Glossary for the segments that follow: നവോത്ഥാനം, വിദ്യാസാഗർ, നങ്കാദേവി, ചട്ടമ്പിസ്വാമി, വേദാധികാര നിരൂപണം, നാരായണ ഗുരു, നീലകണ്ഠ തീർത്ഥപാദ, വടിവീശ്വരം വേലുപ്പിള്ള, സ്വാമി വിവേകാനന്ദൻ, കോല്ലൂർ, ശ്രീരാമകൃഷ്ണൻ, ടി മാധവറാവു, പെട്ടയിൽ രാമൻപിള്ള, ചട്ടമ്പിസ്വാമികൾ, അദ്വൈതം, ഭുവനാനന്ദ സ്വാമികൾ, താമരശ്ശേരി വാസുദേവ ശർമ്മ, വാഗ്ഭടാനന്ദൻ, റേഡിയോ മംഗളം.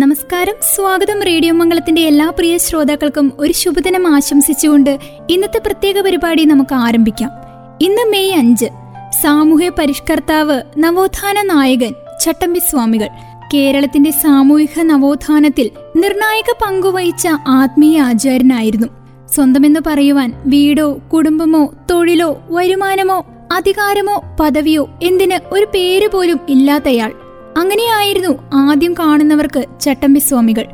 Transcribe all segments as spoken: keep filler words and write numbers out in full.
നമസ്കാരം, സ്വാഗതം. റേഡിയോ മംഗളത്തിന്റെ എല്ലാ പ്രിയ ശ്രോതാക്കൾക്കും ഒരു ശുഭദിനം ആശംസിച്ചുകൊണ്ട് ഇന്നത്തെ പ്രത്യേക പരിപാടി നമുക്ക് ആരംഭിക്കാം. ഇന്ന് മെയ് അഞ്ച്. സാമൂഹ്യ പരിഷ്കർത്താവ്, നവോത്ഥാന നായകൻ ചട്ടമ്പിസ്വാമികൾ. കേരളത്തിന്റെ സാമൂഹിക നവോത്ഥാനത്തിൽ നിർണായക പങ്കുവഹിച്ച ആത്മീയ ആചാര്യനായിരുന്നു. സ്വന്തമെന്ന് പറയുവാൻ വീടോ കുടുംബമോ തൊഴിലോ വരുമാനമോ അധികാരമോ പദവിയോ എന്തിന് ഒരു പേര് പോലും ഇല്ലാത്തയാൾ. അങ്ങനെയായിരുന്നു ആദ്യം കാണുന്നവർക്ക് ചട്ടമ്പിസ്വാമികൾ.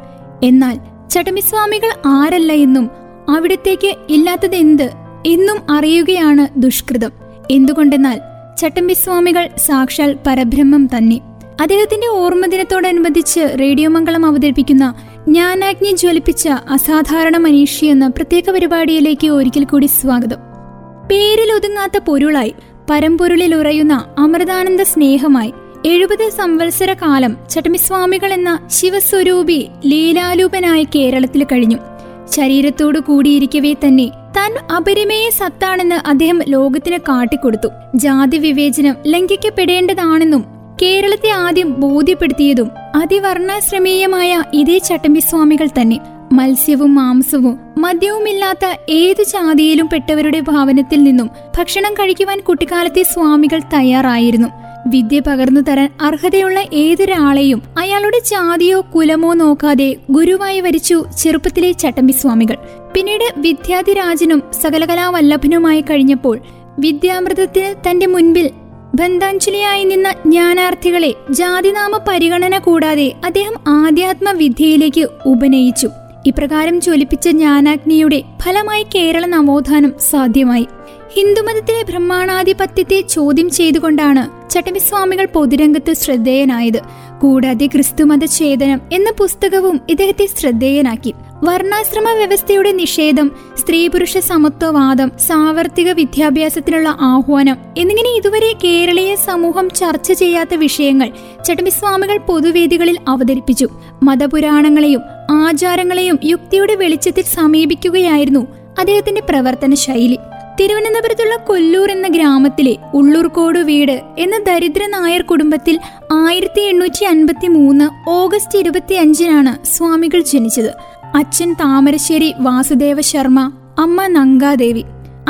എന്നാൽ ചട്ടമ്പിസ്വാമികൾ ആരല്ല എന്നും അവിടത്തേക്ക് ഇല്ലാത്തതെന്ത് എന്നും അറിയുകയാണ് ദുഷ്കൃതം. എന്തുകൊണ്ടെന്നാൽ ചട്ടമ്പിസ്വാമികൾ സാക്ഷാൽ പരബ്രഹ്മം തന്നെ. അദ്ദേഹത്തിന്റെ ഓർമ്മദിനത്തോടനുബന്ധിച്ച് റേഡിയോ മംഗളം അവതരിപ്പിക്കുന്ന ജ്ഞാനാഗ്നി ജ്വലിപ്പിച്ച അസാധാരണ മനീഷി എന്ന പ്രത്യേക പരിപാടിയിലേക്ക് ഒരിക്കൽ കൂടി സ്വാഗതം. പേരിലൊതുങ്ങാത്ത പൊരുളായി, പരമ്പൊരുളിൽ ഉറയുന്ന അമൃതാനന്ദ സ്നേഹമായി എഴുപത് സംവത്സര കാലം ചട്ടമ്പിസ്വാമികൾ എന്ന ശിവസ്വരൂപി ലീലാലൂപനായി കേരളത്തിൽ കഴിഞ്ഞു. ശരീരത്തോടു കൂടിയിരിക്കവേ തന്നെ താൻ അപരിമേയ സത്താണെന്ന് അദ്ദേഹം ലോകത്തിന് കാട്ടിക്കൊടുത്തു. ജാതി വിവേചനം ലംഘിക്കപ്പെടേണ്ടതാണെന്നും കേരളത്തെ ആദ്യം ബോധ്യപ്പെടുത്തിയതും അതിവർണശ്രമീയമായ ഇതേ ചട്ടമ്പിസ്വാമികൾ തന്നെ. മത്സ്യവും മാംസവും മദ്യവുമില്ലാത്ത ഏതു ജാതിയിലും പെട്ടവരുടെ ഭാവനത്തിൽ നിന്നും ഭക്ഷണം കഴിക്കുവാൻ കുട്ടിക്കാലത്തെ സ്വാമികൾ തയ്യാറായിരുന്നു. വിദ്യ പകർന്നു തരാൻ അർഹതയുള്ള ഏതൊരാളെയും അയാളുടെ ജാതിയോ കുലമോ നോക്കാതെ ഗുരുവായി വരിച്ചു ചെറുപ്പത്തിലെ ചട്ടമ്പിസ്വാമികൾ. പിന്നീട് വിദ്യാധിരാജനും സകലകലാവല്ലഭനുമായി കഴിഞ്ഞപ്പോൾ വിദ്യാമൃതത്തിന് തന്റെ മുൻപിൽ ബന്ധാഞ്ജലിയായി നിന്ന ജ്ഞാനാർത്ഥികളെ ജാതിനാമ പരിഗണന കൂടാതെ അദ്ദേഹം ആധ്യാത്മവിദ്യയിലേക്ക് ഉപനയിച്ചു. ഇപ്രകാരം ജ്വലിപ്പിച്ച ജ്ഞാനാഗ്നിയുടെ ഫലമായി കേരള നവോത്ഥാനം സാധ്യമായി. ഹിന്ദുമതത്തിലെ ബ്രഹ്മാണാധിപത്യത്തെ ചോദ്യം ചെയ്തുകൊണ്ടാണ് ചട്ടമ്പിസ്വാമികൾ പൊതുരംഗത്ത് ശ്രദ്ധേയനായത്. കൂടാതെ ക്രിസ്തു മത ഛേദനം എന്ന പുസ്തകവും ഇദ്ദേഹത്തെ ശ്രദ്ധേയനാക്കി. വർണ്ണാശ്രമ വ്യവസ്ഥയുടെ നിഷേധം, സ്ത്രീ പുരുഷ സമത്വവാദം, സാർവത്രിക വിദ്യാഭ്യാസത്തിനുള്ള ആഹ്വാനം എന്നിങ്ങനെ ഇതുവരെ കേരളീയ സമൂഹം ചർച്ച ചെയ്യാത്ത വിഷയങ്ങൾ ചട്ടമ്പിസ്വാമികൾ പൊതുവേദികളിൽ അവതരിപ്പിച്ചു. മതപുരാണങ്ങളെയും ആചാരങ്ങളെയും യുക്തിയുടെ വെളിച്ചത്തിൽ സമീപിക്കുകയായിരുന്നു അദ്ദേഹത്തിന്റെ പ്രവർത്തന ശൈലി. തിരുവനന്തപുരത്തുള്ള കൊല്ലൂർ എന്ന ഗ്രാമത്തിലെ ഉള്ളൂർക്കോട് വീട് എന്ന ദരിദ്ര നായർ കുടുംബത്തിൽ ആയിരത്തി എണ്ണൂറ്റി അൻപത്തി മൂന്ന് ഓഗസ്റ്റ് ഇരുപത്തി അഞ്ചിനാണ് സ്വാമികൾ ജനിച്ചത്. അച്ഛൻ താമരശ്ശേരി വാസുദേവ ശർമ്മ, അമ്മ നങ്കാദേവി.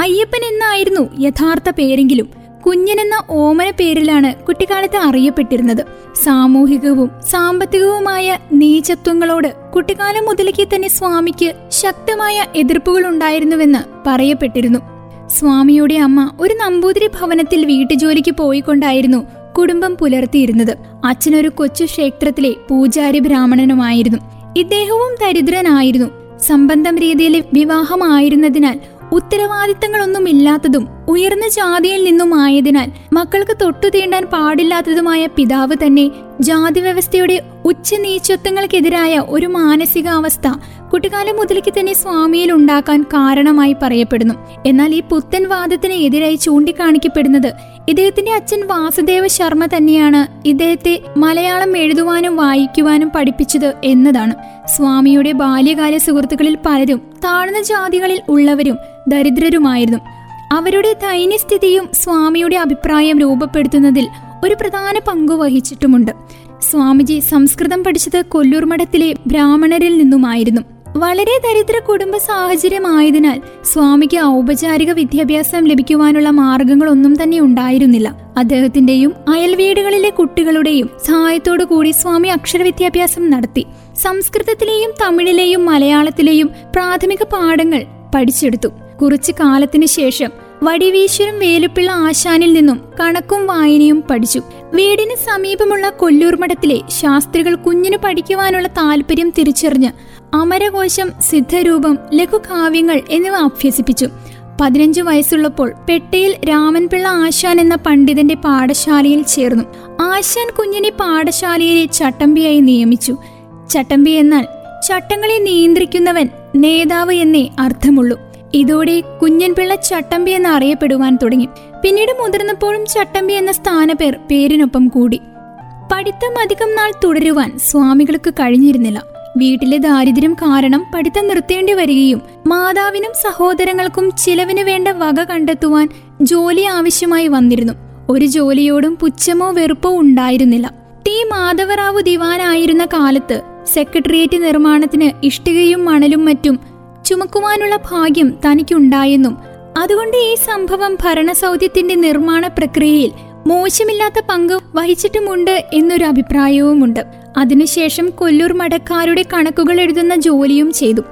അയ്യപ്പൻ എന്നായിരുന്നു യഥാർത്ഥ പേരെങ്കിലും കുഞ്ഞനെന്ന ഓമന പേരിലാണ് കുട്ടിക്കാലത്ത് അറിയപ്പെട്ടിരുന്നത്. സാമൂഹികവും സാമ്പത്തികവുമായ നീചത്വങ്ങളോട് കുട്ടിക്കാലം മുതലേ തന്നെ സ്വാമിക്ക് ശക്തമായ എതിർപ്പുകൾ ഉണ്ടായിരുന്നുവെന്ന് പറയപ്പെട്ടിരുന്നു. സ്വാമിയുടെ അമ്മ ഒരു നമ്പൂതിരി ഭവനത്തിൽ വീട്ടുജോലിക്ക് പോയിക്കൊണ്ടായിരുന്നു കുടുംബം പുലർത്തിയിരുന്നത്. അച്ഛനൊരു കൊച്ചു ക്ഷേത്രത്തിലെ പൂജാരി ബ്രാഹ്മണനുമായിരുന്നു. ഇദ്ദേഹവും ദരിദ്രനായിരുന്നു. സംബന്ധം രീതിയിലെ വിവാഹമായിരുന്നതിനാൽ ഉത്തരവാദിത്തങ്ങളൊന്നുമില്ലാത്തതും ഉയർന്ന ജാതിയിൽ നിന്നുമായതിനാൽ മക്കൾക്ക് തൊട്ടു തീണ്ടാൻ പാടില്ലാത്തതുമായ പിതാവ് തന്നെ ജാതി വ്യവസ്ഥയുടെ ഉച്ചനീചത്വങ്ങൾക്കെതിരായ ഒരു മാനസികാവസ്ഥ കുട്ടിക്കാലം മുതലേക്ക് തന്നെ സ്വാമിയിൽ ഉണ്ടാക്കാൻ കാരണമായി പറയപ്പെടുന്നു. എന്നാൽ ഈ പുത്തൻ വാദത്തിന് എതിരായി ചൂണ്ടിക്കാണിക്കപ്പെടുന്നത് ഇദ്ദേഹത്തിന്റെ അച്ഛൻ വാസുദേവ ശർമ്മ തന്നെയാണ് ഇദ്ദേഹത്തെ മലയാളം എഴുതുവാനും വായിക്കുവാനും പഠിപ്പിച്ചത് എന്നതാണ്. സ്വാമിയുടെ ബാല്യകാല സുഹൃത്തുക്കളിൽ പലരും താഴ്ന്ന ജാതികളിൽ ഉള്ളവരും ദരിദ്രരുമായിരുന്നു. അവരുടെ ദൈന്യസ്ഥിതിയും സ്വാമിയുടെ അഭിപ്രായം രൂപപ്പെടുത്തുന്നതിൽ ഒരു പ്രധാന പങ്കു വഹിച്ചിട്ടുമുണ്ട്. സ്വാമിജി സംസ്കൃതം പഠിച്ചത് കൊല്ലൂർ മഠത്തിലെ ബ്രാഹ്മണരിൽ നിന്നുമായിരുന്നു. വളരെ ദരിദ്ര കുടുംബ സാഹചര്യമായതിനാൽ സ്വാമിക്ക് ഔപചാരിക വിദ്യാഭ്യാസം ലഭിക്കുവാനുള്ള മാർഗങ്ങളൊന്നും തന്നെ ഉണ്ടായിരുന്നില്ല. അദ്ദേഹത്തിന്റെയും അയൽവീടുകളിലെ കുട്ടികളുടെയും സഹായത്തോടു കൂടി സ്വാമി അക്ഷര വിദ്യാഭ്യാസം നടത്തി. സംസ്കൃതത്തിലെയും തമിഴിലെയും മലയാളത്തിലെയും പ്രാഥമിക പാഠങ്ങൾ പഠിച്ചെടുത്തു. കുറച്ചു കാലത്തിനു ശേഷം വടിവീശ്വരം വേലുപ്പിള്ള ആശാനിൽ നിന്നും കണക്കും വായനയും പഠിച്ചു. വീടിന് സമീപമുള്ള കൊല്ലൂർ മഠത്തിലെ ശാസ്ത്രികൾ കുഞ്ഞിന് പഠിക്കുവാനുള്ള താല്പര്യം തിരിച്ചറിഞ്ഞ് അമരകോശം, സിദ്ധരൂപം, ലഘുകാവ്യങ്ങൾ എന്നിവ അഭ്യസിപ്പിച്ചു. പതിനഞ്ചു വയസ്സുള്ളപ്പോൾ പെട്ടയിൽ രാമൻപിള്ള ആശാൻ എന്ന പണ്ഡിതന്റെ പാഠശാലയിൽ ചേർന്നു. ആശാൻ കുഞ്ഞിനെ പാഠശാലയിലെ ചട്ടമ്പിയായി നിയമിച്ചു. ചട്ടമ്പി എന്നാൽ ചട്ടങ്ങളെ നിയന്ത്രിക്കുന്നവൻ, നേതാവ് എന്നേ അർത്ഥമുള്ളൂ. ഇതോടെ കുഞ്ഞൻപിള്ള ചട്ടമ്പി എന്ന് അറിയപ്പെടുവാൻ തുടങ്ങി. പിന്നീട് മുതിർന്നപ്പോഴും ചട്ടമ്പി എന്ന സ്ഥാനപ്പേർ പേരിനൊപ്പം കൂടി. പഠിത്തം അധികം നാൾ തുടരുവാൻ സ്വാമികൾക്ക് കഴിഞ്ഞിരുന്നില്ല. വീട്ടിലെ ദാരിദ്ര്യം കാരണം പഠിത്തം നിർത്തേണ്ടി വരികയും മാതാവിനും സഹോദരങ്ങൾക്കും ചിലവിന് വേണ്ട വക കണ്ടെത്തുവാൻ ജോലി ആവശ്യമായി വന്നിരുന്നു. ഒരു ജോലിയോടും പുച്ഛമോ വെറുപ്പോ ഉണ്ടായിരുന്നില്ല. ടി മാധവറാവു ദിവാനായിരുന്ന കാലത്ത് സെക്രട്ടേറിയറ്റ് നിർമ്മാണത്തിന് ഇഷ്ടികയും മണലും മറ്റും ചുമക്കുവാനുള്ള ഭാഗ്യം തനിക്കുണ്ടായെന്നും അതുകൊണ്ട് ഈ സംഭവം ഭരണസൗധ്യത്തിന്റെ നിർമ്മാണ പ്രക്രിയയിൽ മോശമില്ലാത്ത പങ്ക് വഹിച്ചിട്ടുമുണ്ട് എന്നൊരു അഭിപ്രായവുമുണ്ട്. അതിനുശേഷം കൊല്ലൂർ മഠക്കാരുടെ കണക്കുകൾ എഴുതുന്ന ജോലിയും ചെയ്തു.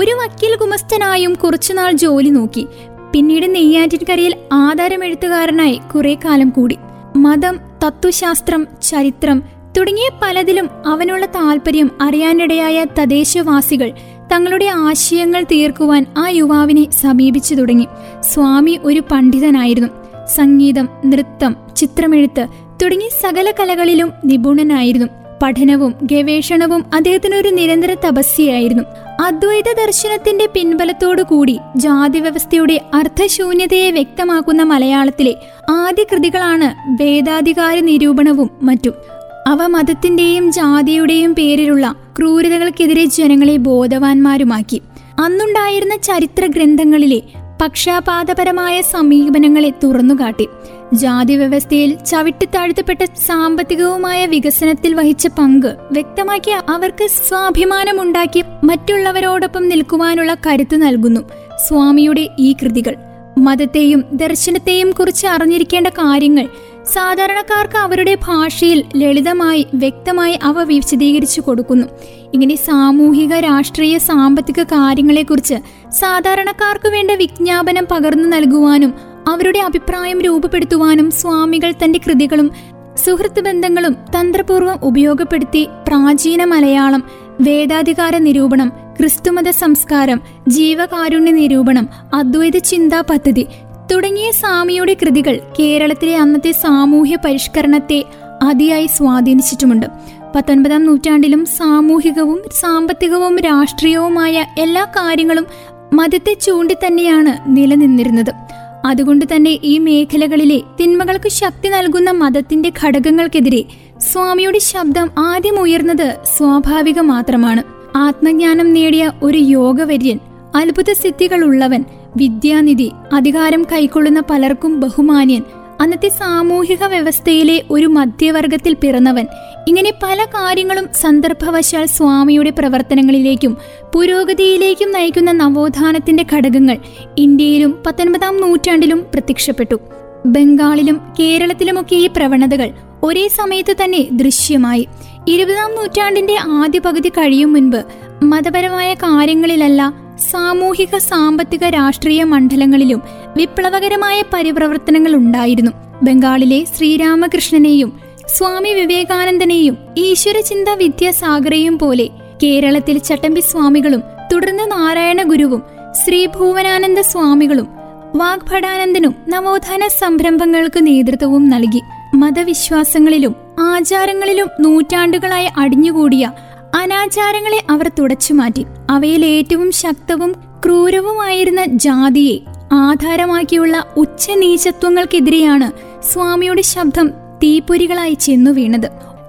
ഒരു വക്കീൽ ഗുമസ്തനായും കുറച്ചുനാൾ ജോലി നോക്കി. പിന്നീട് നെയ്യാറ്റിൻകരയിൽ ആധാരമെഴുത്തുകാരനായി കുറെ കാലം കൂടി. മതം, തത്വശാസ്ത്രം, ചരിത്രം തുടങ്ങിയ പലതിലും അവനുള്ള താല്പര്യം അറിയാനിടയായ തദ്ദേശവാസികൾ തങ്ങളുടെ ആശയങ്ങൾ തീർക്കുവാൻ ആ യുവാവിനെ സമീപിച്ചു തുടങ്ങി. സ്വാമി ഒരു പണ്ഡിതനായിരുന്നു. സംഗീതം, നൃത്തം, ചിത്രമെഴുത്ത് തുടങ്ങി സകല കലകളിലും നിപുണനായിരുന്നു. പഠനവും ഗവേഷണവും അദ്ദേഹത്തിനൊരു നിരന്തര തപസ്യയായിരുന്നു. അദ്വൈത ദർശനത്തിന്റെ പിൻബലത്തോടു കൂടി ജാതിവ്യവസ്ഥയുടെ അർത്ഥശൂന്യതയെ വ്യക്തമാക്കുന്ന മലയാളത്തിലെ ആദ്യ കൃതികളാണ് വേദാധികാര നിരൂപണവും മറ്റും. അവ മതത്തിന്റെയും ജാതിയുടെയും പേരിലുള്ള ക്രൂരതകൾക്കെതിരെ ജനങ്ങളെ ബോധവാന്മാരുമാക്കി. അന്നുണ്ടായിരുന്ന ചരിത്ര ഗ്രന്ഥങ്ങളിലെ പക്ഷപാതപരമായ സമീപനങ്ങളെ തുറന്നുകാട്ടി. ജാതി വ്യവസ്ഥയിൽ ചവിട്ടിത്താഴ്ത്തപ്പെട്ട സാമ്പത്തികവുമായ വികസനത്തിൽ വഹിച്ച പങ്ക് വ്യക്തമാക്കി അവർക്ക് സ്വാഭിമാനമുണ്ടാക്കി മറ്റുള്ളവരോടൊപ്പം നിൽക്കുവാനുള്ള കരുത്ത് നൽകുന്നു സ്വാമിയുടെ ഈ കൃതികൾ. മതത്തെയും ദർശനത്തെയും കുറിച്ച് അറിഞ്ഞിരിക്കേണ്ട കാര്യങ്ങൾ സാധാരണക്കാർക്ക് അവരുടെ ഭാഷയിൽ ലളിതമായി വ്യക്തമായി അവ വിശദീകരിച്ചു കൊടുക്കുന്നു. ഇങ്ങനെ സാമൂഹിക, രാഷ്ട്രീയ, സാമ്പത്തിക കാര്യങ്ങളെക്കുറിച്ച് സാധാരണക്കാർക്ക് വേണ്ട വിജ്ഞാപനം പകർന്നു നൽകുവാനും അവരുടെ അഭിപ്രായം രൂപപ്പെടുത്തുവാനും സ്വാമികൾ തന്റെ കൃതികളും സുഹൃത്ത് ബന്ധങ്ങളും തന്ത്രപൂർവ്വം ഉപയോഗപ്പെടുത്തി പ്രാചീന മലയാളം, വേദാധികാര നിരൂപണം, ക്രിസ്തുമത സംസ്കാരം, ജീവകാരുണ്യ നിരൂപണം, അദ്വൈത ചിന്താ പദ്ധതി തുടങ്ങിയ സ്വാമിയുടെ കൃതികൾ കേരളത്തിലെ അന്നത്തെ സാമൂഹ്യ പരിഷ്കരണത്തെ അതിയായി സ്വാധീനിച്ചിട്ടുമുണ്ട്. പത്തൊൻപതാം നൂറ്റാണ്ടിലും സാമൂഹികവും സാമ്പത്തികവും രാഷ്ട്രീയവുമായ എല്ലാ കാര്യങ്ങളും മതത്തെ ചൂണ്ടി തന്നെയാണ് നിലനിന്നിരുന്നത്. അതുകൊണ്ട് തന്നെ ഈ മേഖലകളിലെ തിന്മകൾക്ക് ശക്തി നൽകുന്ന മതത്തിന്റെ ഘടകങ്ങൾക്കെതിരെ സ്വാമിയുടെ ശബ്ദം ആദ്യം ഉയർന്നത് സ്വാഭാവികം മാത്രമാണ്. ആത്മജ്ഞാനം നേടിയ ഒരു യോഗവര്യൻ, അത്ഭുത സിദ്ധികൾ ഉള്ളവൻ, വിദ്യാനിധി, അധികാരം കൈക്കൊള്ളുന്ന പലർക്കും ബഹുമാന്യൻ, അന്നത്തെ സാമൂഹിക വ്യവസ്ഥയിലെ ഒരു മധ്യവർഗത്തിൽ പിറന്നവൻ, ഇങ്ങനെ പല കാര്യങ്ങളും സന്ദർഭവശാൽ സ്വാമിയുടെ പ്രവർത്തനങ്ങളിലേക്കും പുരോഗതിയിലേക്കും നയിക്കുന്ന നവോത്ഥാനത്തിന്റെ ഘടകങ്ങൾ ഇന്ത്യയിലും പത്തൊൻപതാം നൂറ്റാണ്ടിലും പ്രത്യക്ഷപ്പെട്ടു. ബംഗാളിലും കേരളത്തിലുമൊക്കെ ഈ പ്രവണതകൾ ഒരേ സമയത്ത് തന്നെ ദൃശ്യമായി. ഇരുപതാം നൂറ്റാണ്ടിന്റെ ആദ്യ പകുതി കഴിയും മുൻപ് മതപരമായ കാര്യങ്ങളിലല്ല, സാമൂഹിക, സാമ്പത്തിക, രാഷ്ട്രീയ മണ്ഡലങ്ങളിലും വിപ്ലവകരമായ പരിപ്രവർത്തനങ്ങൾ ഉണ്ടായിരുന്നു. ബംഗാളിലെ ശ്രീരാമകൃഷ്ണനെയും സ്വാമി വിവേകാനന്ദനെയും ഈശ്വരചിന്ത വിദ്യാസാഗറെയും പോലെ കേരളത്തിൽ ചട്ടമ്പിസ്വാമികളും തുടർന്ന് നാരായണ ഗുരുവും ശ്രീ ഭുവനാനന്ദ സ്വാമികളും വാഗ്ഭടാനന്ദനും നവോത്ഥാന സംരംഭങ്ങൾക്ക് നേതൃത്വവും നൽകി. മതവിശ്വാസങ്ങളിലും ആചാരങ്ങളിലും നൂറ്റാണ്ടുകളായി അടിഞ്ഞുകൂടിയ അനാചാരങ്ങളെ അവർ തുടച്ചുമാറ്റി. അവയിൽ ഏറ്റവും ശക്തവും ക്രൂരവുമായിരുന്ന ജാതിയെ ആധാരമാക്കിയുള്ള ഉച്ചനീചത്വങ്ങൾക്കെതിരെയാണ് സ്വാമിയുടെ ശബ്ദം തീപ്പൊരികളായി ചെന്നു വീണത്.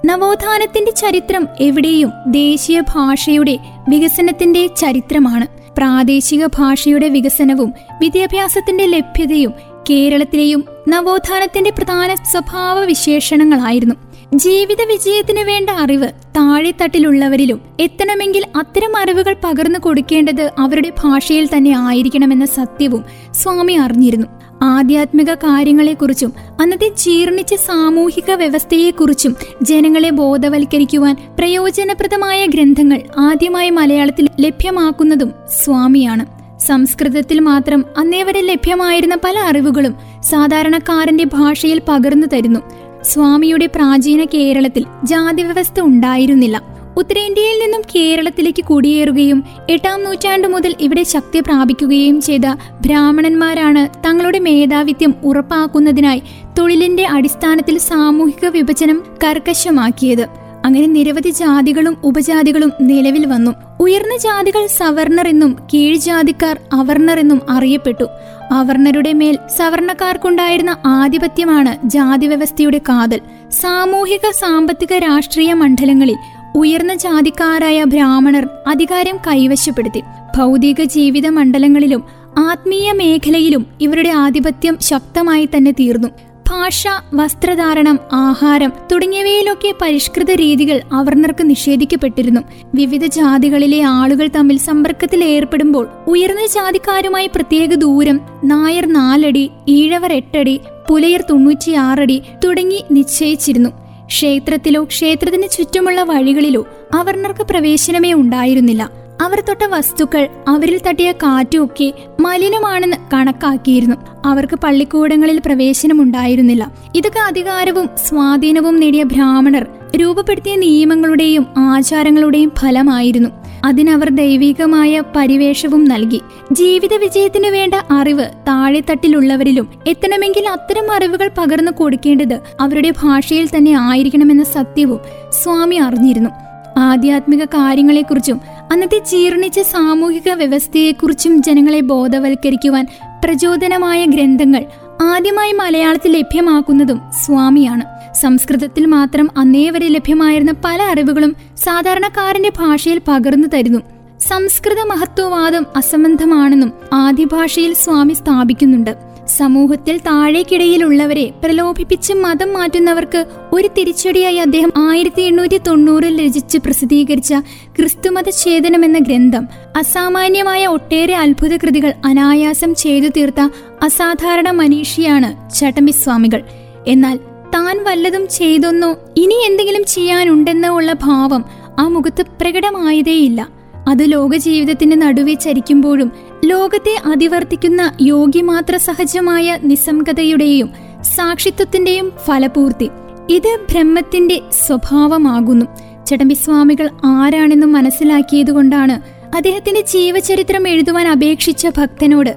നവോത്ഥാനത്തിന്റെ ചരിത്രം എവിടെയും ദേശീയ ഭാഷയുടെ വികസനത്തിന്റെ ചരിത്രമാണ്. പ്രാദേശിക ഭാഷയുടെ വികസനവും വിദ്യാഭ്യാസത്തിന്റെ ലഭ്യതയും കേരളത്തിലെയും നവോത്ഥാനത്തിന്റെ പ്രധാന സ്വഭാവ വിശേഷണങ്ങളായിരുന്നു. ജീവിത വിജയത്തിന് വേണ്ട അറിവ് താഴെത്തട്ടിലുള്ളവരിലും എത്തണമെങ്കിൽ അത്തരം അറിവുകൾ പകർന്നു കൊടുക്കേണ്ടത് അവരുടെ ഭാഷയിൽ തന്നെ ആയിരിക്കണമെന്ന സത്യവും സ്വാമി അറിഞ്ഞിരുന്നു. ആധ്യാത്മിക കാര്യങ്ങളെക്കുറിച്ചും അന്നത്തെ ജീർണിച്ച സാമൂഹിക വ്യവസ്ഥയെക്കുറിച്ചും ജനങ്ങളെ ബോധവൽക്കരിക്കുവാൻ പ്രയോജനപ്രദമായ ഗ്രന്ഥങ്ങൾ ആദ്യമായി മലയാളത്തിൽ ലഭ്യമാക്കുന്നതും സ്വാമിയാണ്. സംസ്കൃതത്തിൽ മാത്രം അന്നേവരെ ലഭ്യമായിരുന്ന പല അറിവുകളും സാധാരണക്കാരന്റെ ഭാഷയിൽ പകർന്നു തരുന്നു. സ്വാമിയുടെ പ്രാചീന കേരളത്തിൽ ജാതിവ്യവസ്ഥ ഉണ്ടായിരുന്നില്ല. ഉത്തരേന്ത്യയിൽ നിന്നും കേരളത്തിലേക്ക് കുടിയേറുകയും എട്ടാം നൂറ്റാണ്ടു മുതൽ ഇവിടെ ശക്തി പ്രാപിക്കുകയും ചെയ്ത ബ്രാഹ്മണന്മാരാണ് തങ്ങളുടെ മേധാവിത്യം ഉറപ്പാക്കുന്നതിനായി തൊഴിലിന്റെ അടിസ്ഥാനത്തിൽ സാമൂഹിക വിഭജനം കർക്കശമാക്കിയത്. അങ്ങനെ നിരവധി ജാതികളും ഉപജാതികളും നിലവിൽ വന്നു. ഉയർന്ന ജാതികൾ സവർണർ എന്നും കീഴ്ജാതിക്കാർ അവർണർ എന്നും അറിയപ്പെട്ടു. അവർണരുടെ മേൽ സവർണക്കാർക്കുണ്ടായിരുന്ന ആധിപത്യമാണ് ജാതിവ്യവസ്ഥയുടെ കാതൽ. സാമൂഹിക, സാമ്പത്തിക, രാഷ്ട്രീയ മണ്ഡലങ്ങളിൽ ഉയർന്ന ജാതിക്കാരായ ബ്രാഹ്മണർ അധികാരം കൈവശപ്പെടുത്തി. ഭൗതിക ജീവിത മണ്ഡലങ്ങളിലും ആത്മീയ മേഖലയിലും ഇവരുടെ ആധിപത്യം ശക്തമായി തന്നെ തീർന്നു. ഭാഷ, വസ്ത്രധാരണം, ആഹാരം തുടങ്ങിയവയിലൊക്കെ പരിഷ്കൃത രീതികൾ അവർണർക്ക് നിഷേധിക്കപ്പെട്ടിരുന്നു. വിവിധ ജാതികളിലെ ആളുകൾ തമ്മിൽ സമ്പർക്കത്തിൽ ഏർപ്പെടുമ്പോൾ ഉയർന്ന ജാതിക്കാരുമായി പ്രത്യേക ദൂരം, നായർ നാലടി, ഈഴവർ എട്ടടി, പുലയർ തൊണ്ണൂറ്റിയാറടി തുടങ്ങി നിശ്ചയിച്ചിരുന്നു. ക്ഷേത്രത്തിലോ ക്ഷേത്രത്തിന് ചുറ്റുമുള്ള വഴികളിലോ അവർണർക്ക് പ്രവേശനമേ ഉണ്ടായിരുന്നില്ല. അവർ തൊട്ട വസ്തുക്കൾ, അവരിൽ തട്ടിയ കാറ്റുമൊക്കെ മലിനമാണെന്ന് കണക്കാക്കിയിരുന്നു. അവർക്ക് പള്ളിക്കൂടങ്ങളിൽ പ്രവേശനമുണ്ടായിരുന്നില്ല. ഇതൊക്കെ അധികാരവും സ്വാധീനവും നേടിയ ബ്രാഹ്മണർ രൂപപ്പെടുത്തിയ നിയമങ്ങളുടെയും ആചാരങ്ങളുടെയും ഫലമായിരുന്നു. അതിനവർ ദൈവികമായ പരിവേഷവും നൽകി. ജീവിത വിജയത്തിന് വേണ്ട അറിവ് താഴെത്തട്ടിലുള്ളവരിലും എത്തണമെങ്കിൽ അത്തരം അറിവുകൾ പകർന്നു കൊടുക്കേണ്ടത് അവരുടെ ഭാഷയിൽ തന്നെ ആയിരിക്കണമെന്ന സത്യവും സ്വാമി അറിഞ്ഞിരുന്നു. ആധ്യാത്മിക കാര്യങ്ങളെക്കുറിച്ചും അന്നത്തെ ജീർണിച്ച സാമൂഹിക വ്യവസ്ഥയെക്കുറിച്ചും ജനങ്ങളെ ബോധവൽക്കരിക്കുവാൻ പ്രചോദനമായ ഗ്രന്ഥങ്ങൾ ആദ്യമായി മലയാളത്തിൽ ലഭ്യമാക്കുന്നതും സ്വാമിയാണ്. സംസ്കൃതത്തിൽ മാത്രം അന്നേ വരെ ലഭ്യമായിരുന്ന പല അറിവുകളും സാധാരണക്കാരന്റെ ഭാഷയിൽ പകർന്നു തരുന്നു. സംസ്കൃത മഹത്വവാദം അസംബന്ധമാണെന്നും ആദ്യ ഭാഷയിൽ സ്വാമി സ്ഥാപിക്കുന്നുണ്ട്. സമൂഹത്തിൽ താഴേക്കിടയിലുള്ളവരെ പ്രലോഭിപ്പിച്ച് മതം മാറ്റുന്നവർക്ക് ഒരു തിരിച്ചടിയായി അദ്ദേഹം ആയിരത്തി എണ്ണൂറ്റി തൊണ്ണൂറിൽ രചിച്ച് പ്രസിദ്ധീകരിച്ച ക്രിസ്തു മത ഛേദനം എന്ന ഗ്രന്ഥം അസാമാന്യമായ ഒട്ടേറെ അത്ഭുത കൃതികൾ അനായാസം ചെയ്തു തീർത്ത അസാധാരണ മനീഷിയാണ് ചട്ടമ്പിസ്വാമികൾ. എന്നാൽ താൻ വല്ലതും ചെയ്തൊന്നോ ഇനി എന്തെങ്കിലും ചെയ്യാനുണ്ടെന്നോ ഉള്ള ഭാവം ആ മുഖത്ത് പ്രകടമായതേയില്ല. അത് ലോകജീവിതത്തിന്റെ നടുവെ ചരിക്കുമ്പോഴും ലോകത്തെ അതിവർത്തിക്കുന്ന യോഗിമാത്ര സഹജമായ നിസ്സംഗതയുടെയും സാക്ഷിത്വത്തിന്റെയും ഫലപൂർത്തി ഇത് ബ്രഹ്മത്തിന്റെ സ്വഭാവമാകുന്നു. ചട്ടമ്പിസ്വാമികൾ ആരാണെന്ന് മനസ്സിലാക്കിയതുകൊണ്ടാണ് അദ്ദേഹത്തിന്റെ ജീവചരിത്രം എഴുതുവാൻ അപേക്ഷിച്ച ഭക്തനോട്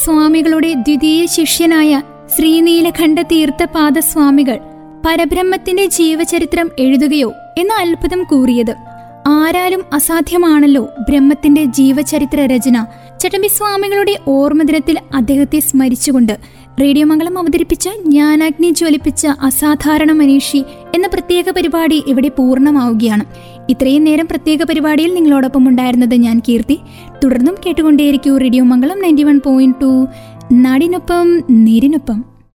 സ്വാമികളുടെ ദ്വിതീയ ശിഷ്യനായ ശ്രീ നീലകണ്ഠ തീർത്ഥപാദ സ്വാമികൾ പരബ്രഹ്മത്തിന്റെ ജീവചരിത്രം എഴുതുകയോ എന്ന അത്ഭുതം കൂറിയത്. ആരാലും അസാധ്യമാണല്ലോ ബ്രഹ്മത്തിന്റെ ജീവചരിത്ര രചന. ചട്ടമ്പിസ്വാമികളുടെ ഓർമ്മദിനത്തിൽ അദ്ദേഹത്തെ സ്മരിച്ചുകൊണ്ട് റേഡിയോ മംഗളം അവതരിപ്പിച്ച ജ്ഞാനാഗ്നി ജ്വലിപ്പിച്ച അസാധാരണ മനീഷി എന്ന പ്രത്യേക പരിപാടി ഇവിടെ പൂർണ്ണമാവുകയാണ്. ഇത്രയും നേരം പ്രത്യേക പരിപാടിയിൽ നിങ്ങളോടൊപ്പം ഉണ്ടായിരുന്നത് ഞാൻ കീർത്തി. തുടർന്നും കേട്ടുകൊണ്ടേയിരിക്കൂ റേഡിയോ മംഗളം ninety one point two, നാടിനൊപ്പം നേരിനൊപ്പം.